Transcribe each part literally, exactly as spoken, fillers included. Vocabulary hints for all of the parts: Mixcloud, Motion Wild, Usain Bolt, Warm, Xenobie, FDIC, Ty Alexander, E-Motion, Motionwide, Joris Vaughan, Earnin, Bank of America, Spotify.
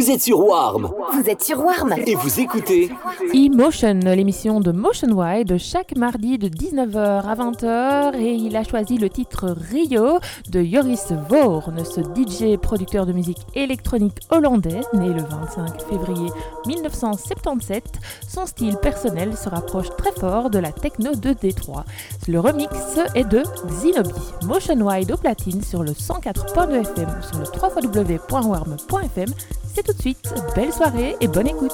Vous êtes sur Warm. Vous êtes sur Warm. Et vous écoutez E-Motion, l'émission de Motionwide, chaque mardi de dix-neuf heures à vingt heures. Et il a choisi le titre Rio de Joris Vaughan, ce D J producteur de musique électronique hollandais, né le vingt-cinq février mille neuf cent soixante-dix-sept. Son style personnel se rapproche très fort de la techno de Détroit. Le remix est de Xenobie. Motionwide au platine sur le cent quatre virgule deux F M ou sur le w w w point warm point f m. C'est tout de suite, belle soirée et bonne écoute.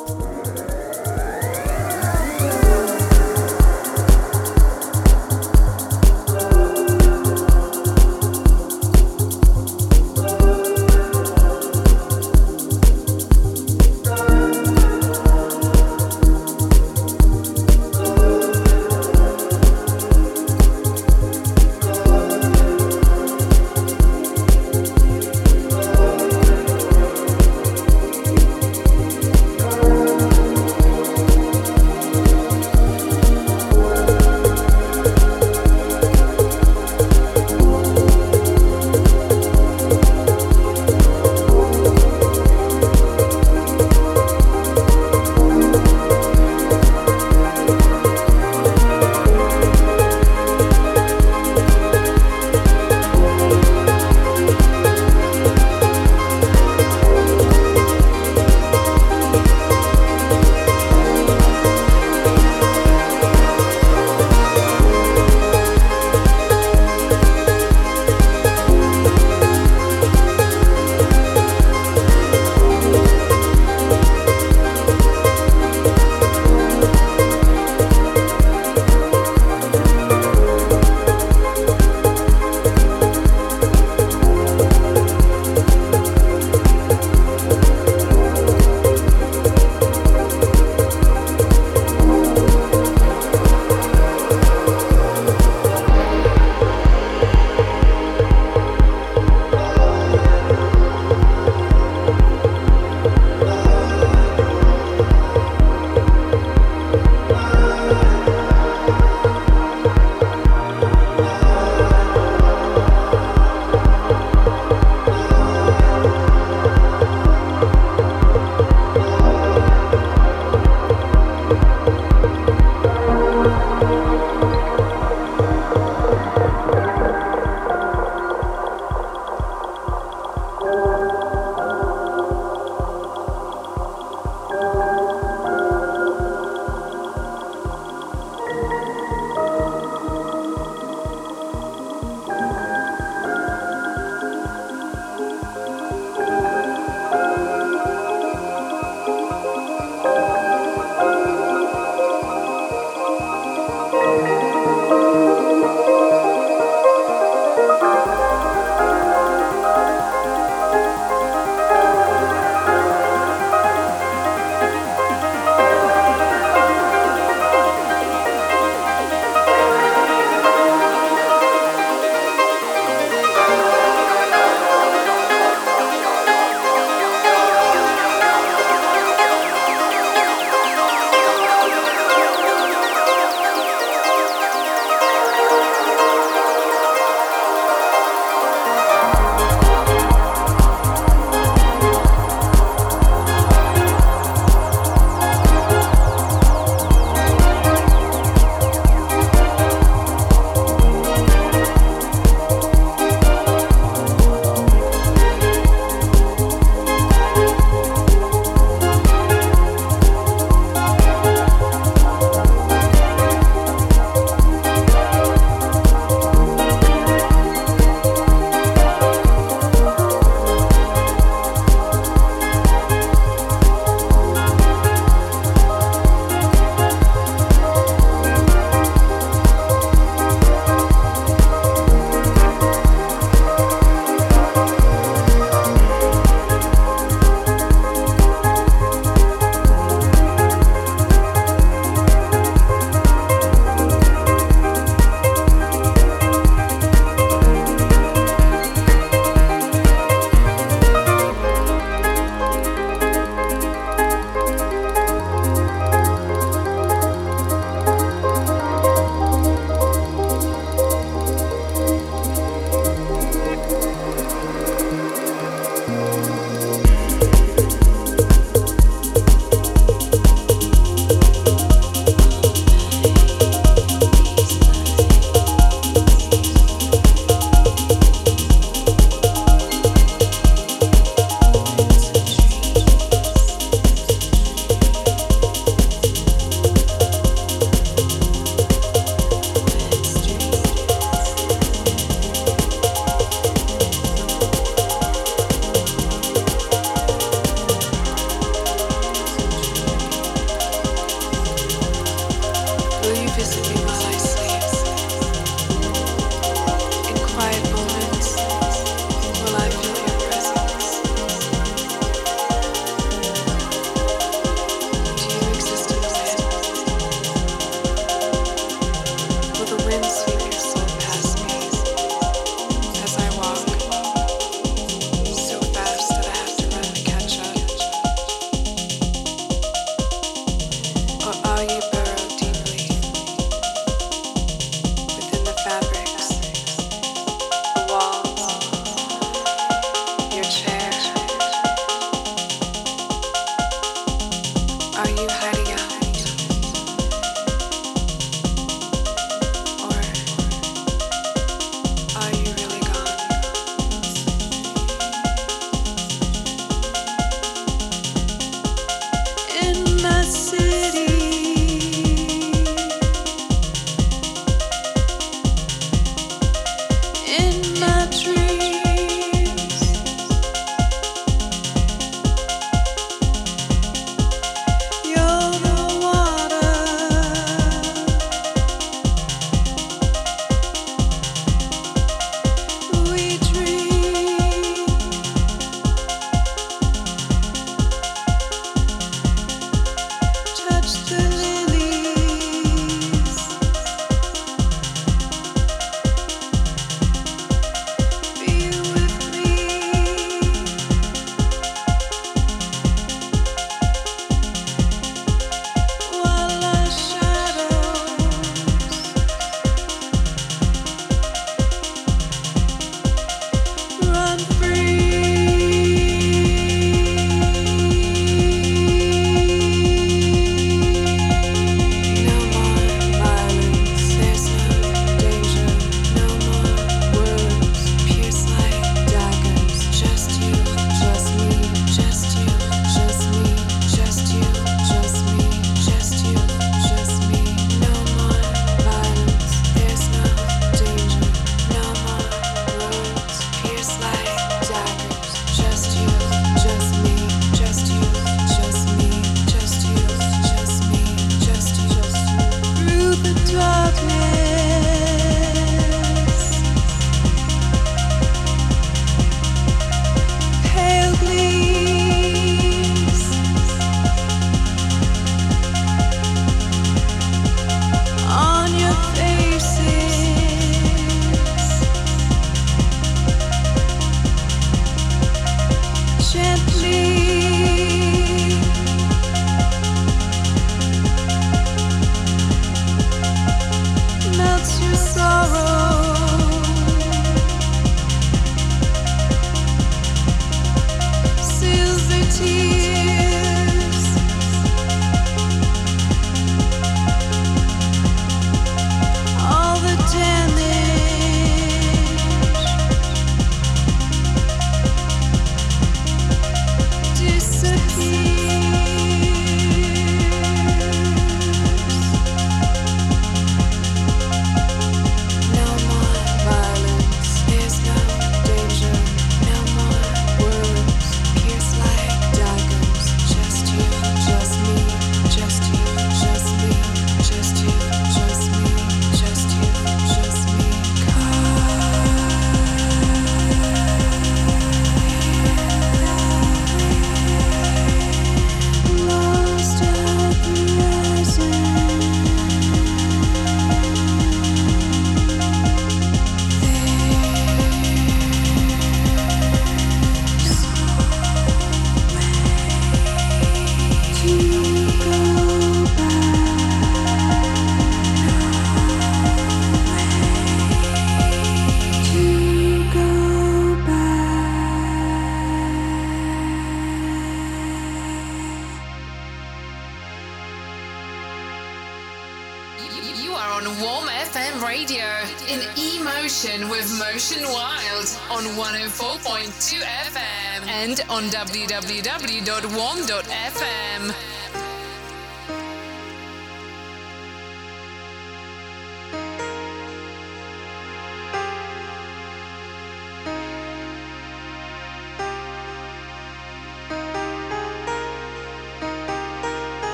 on Warm F M Radio in E-Motion with Motion Wild on one oh four point two F M and on w w w dot warm dot f m.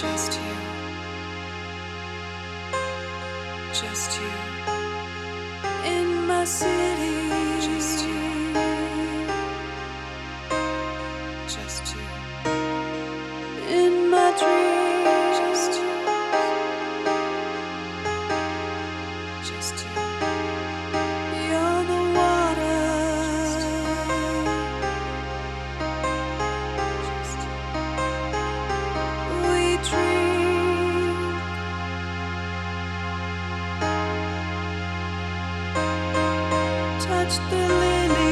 Just you, just you, in my city, just you, just you, in my dream, just you, just you, you're the water, just you, just you. We dream. Touch the lilies.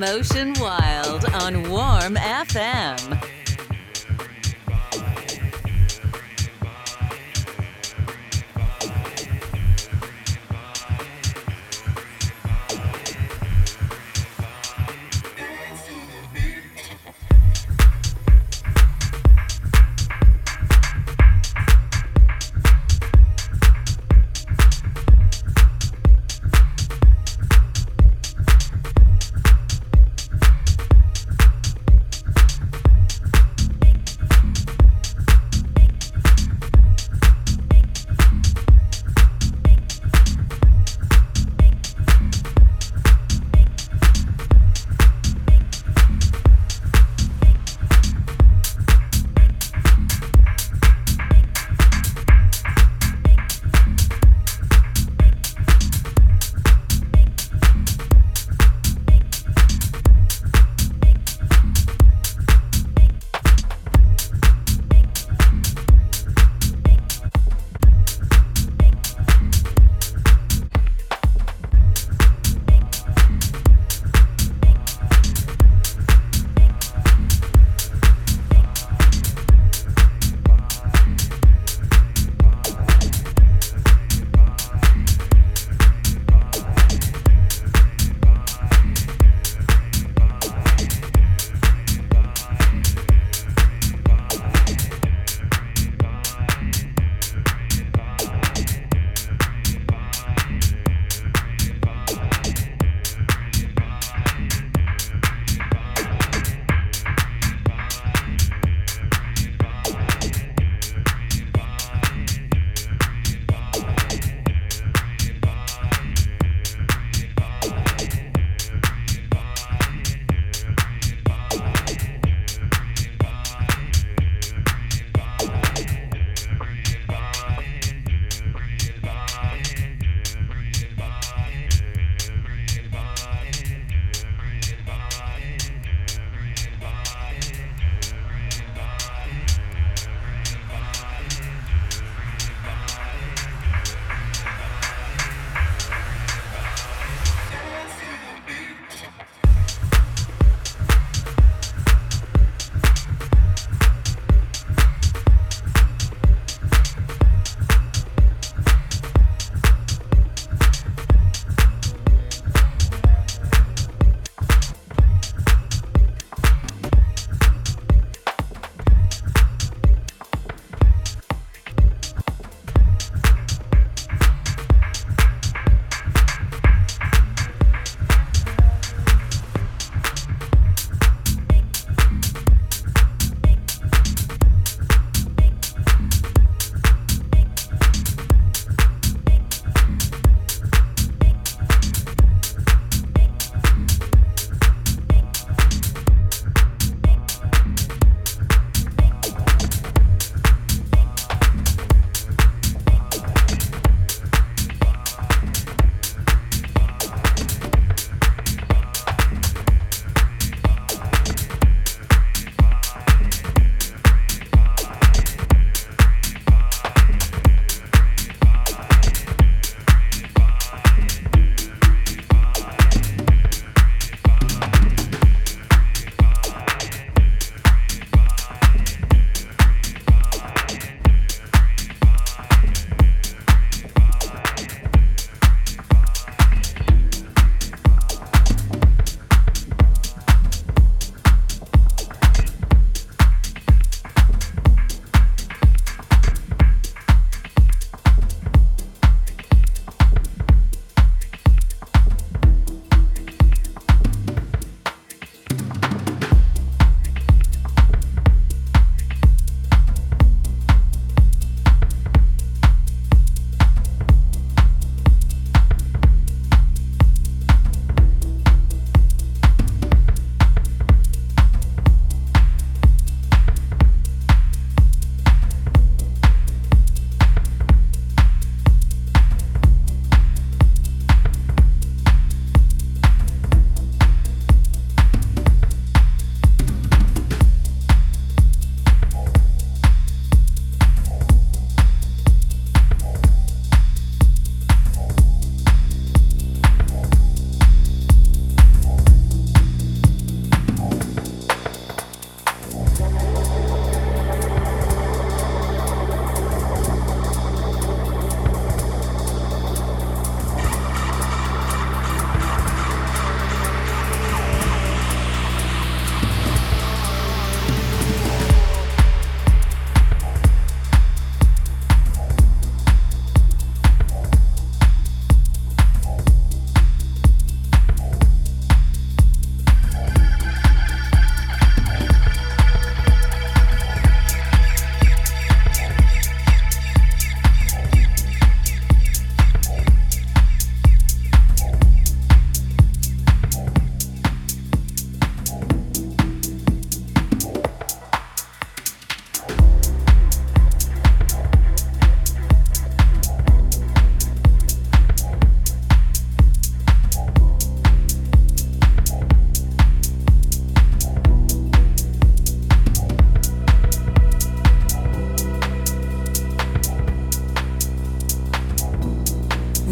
Motion Wild on Warm F M.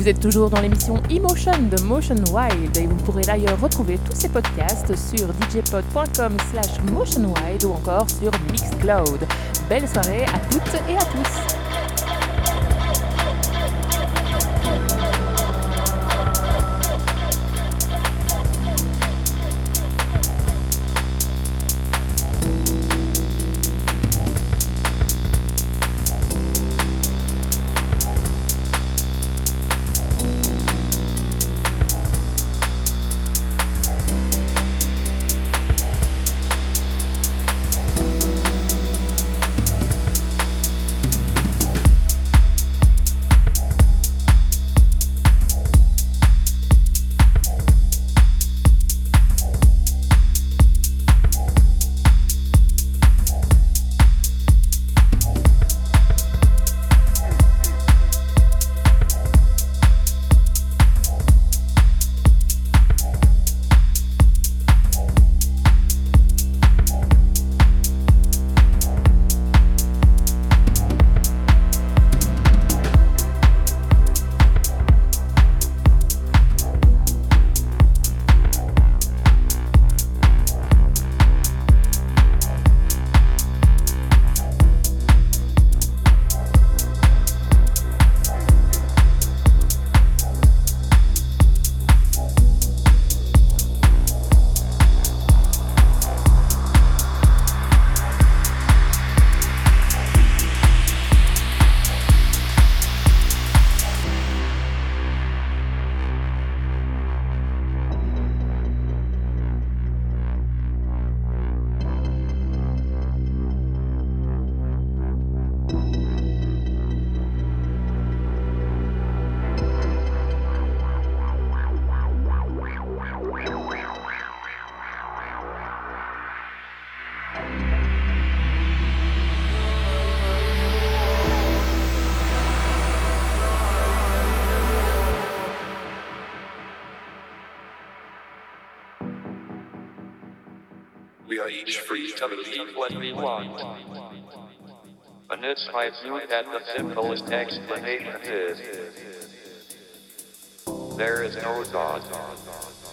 Vous êtes toujours dans l'émission E-Motion de Motion Wild et vous pourrez d'ailleurs retrouver tous ces podcasts sur d j pod point com slash motion wild ou encore sur Mixcloud. Belle soirée à toutes et à tous. Each free to believe what we want. And it's my view that the simplest explanation is there is no God.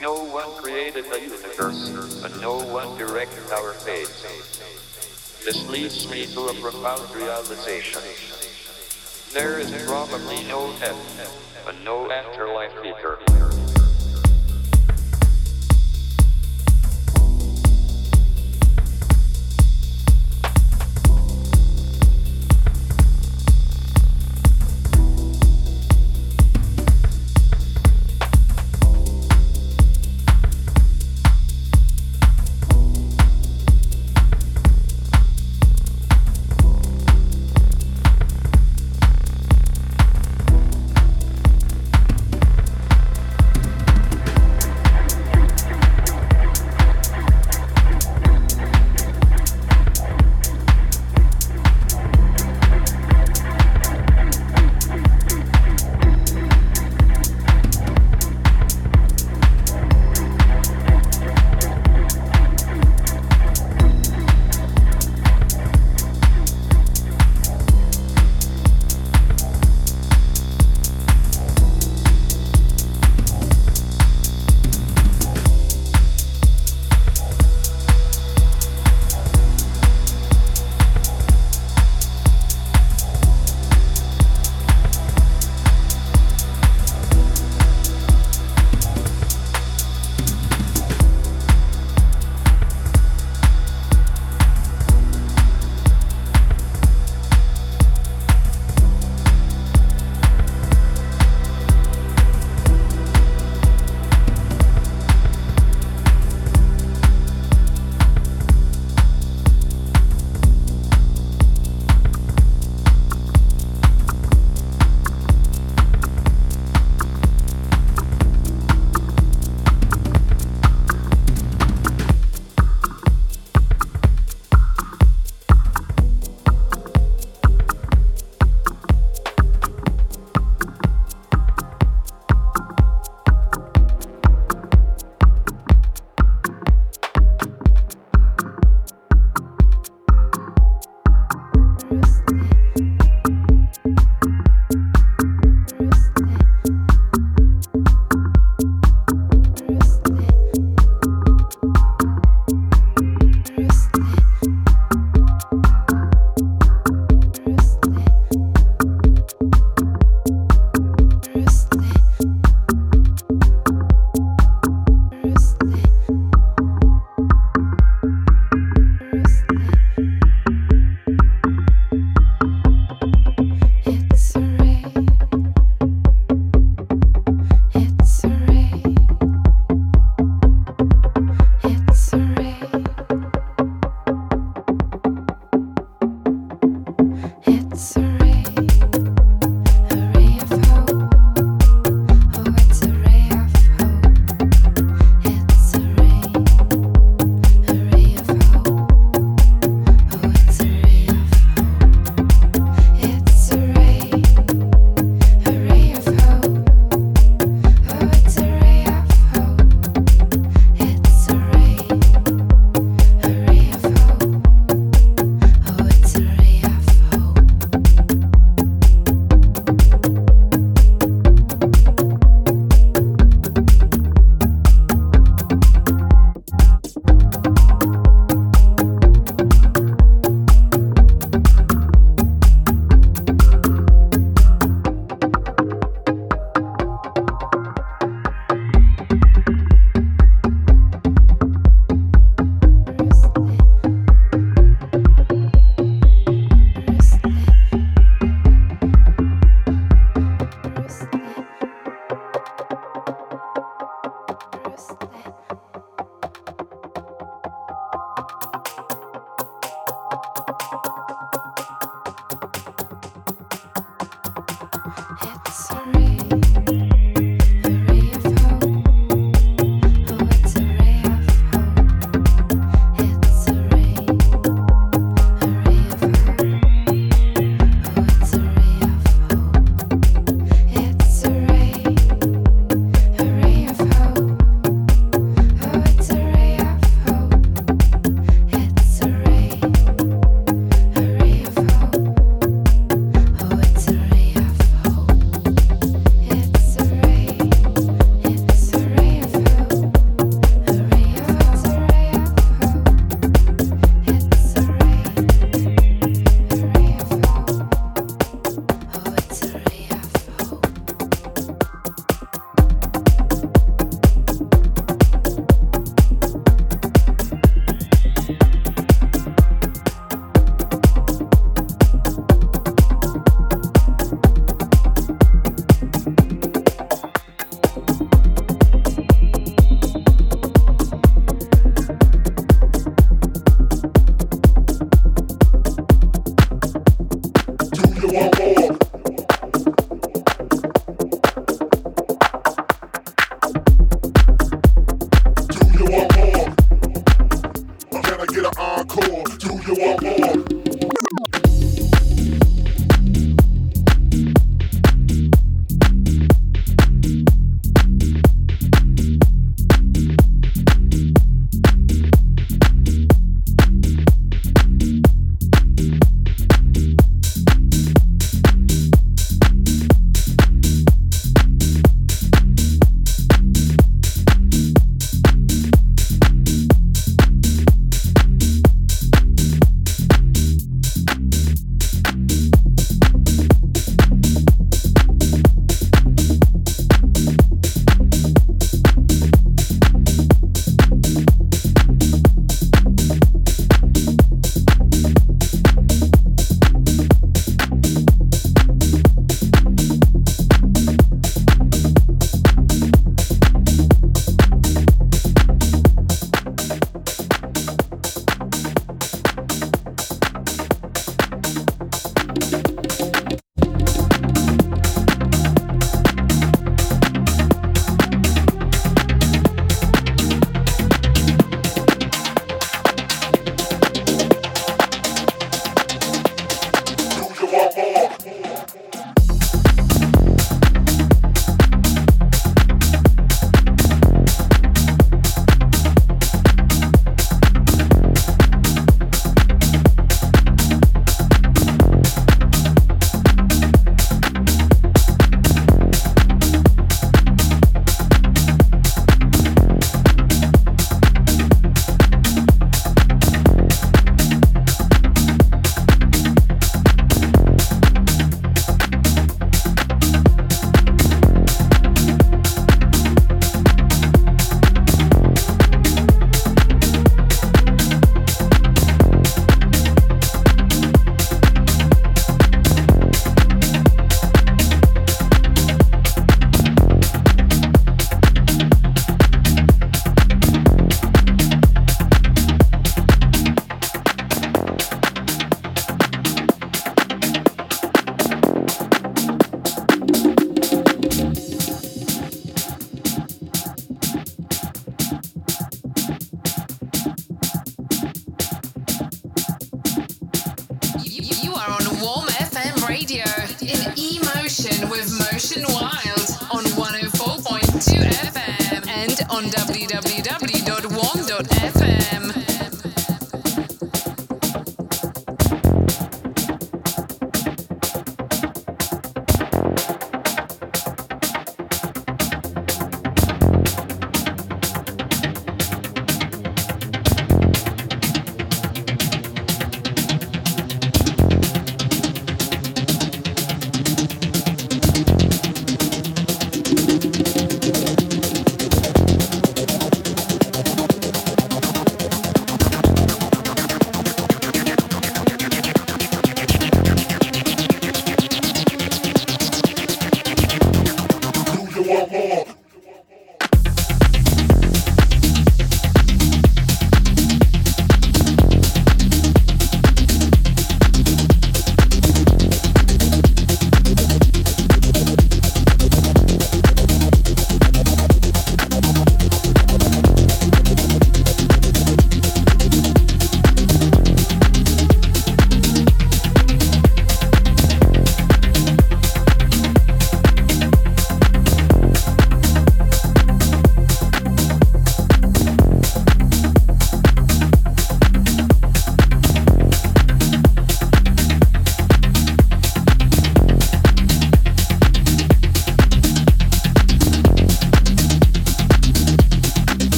No one created the universe, and no one directed our fate. This leads me to a profound realization. There is probably no heaven, and no afterlife either.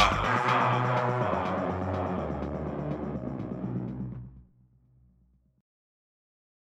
Motionwide.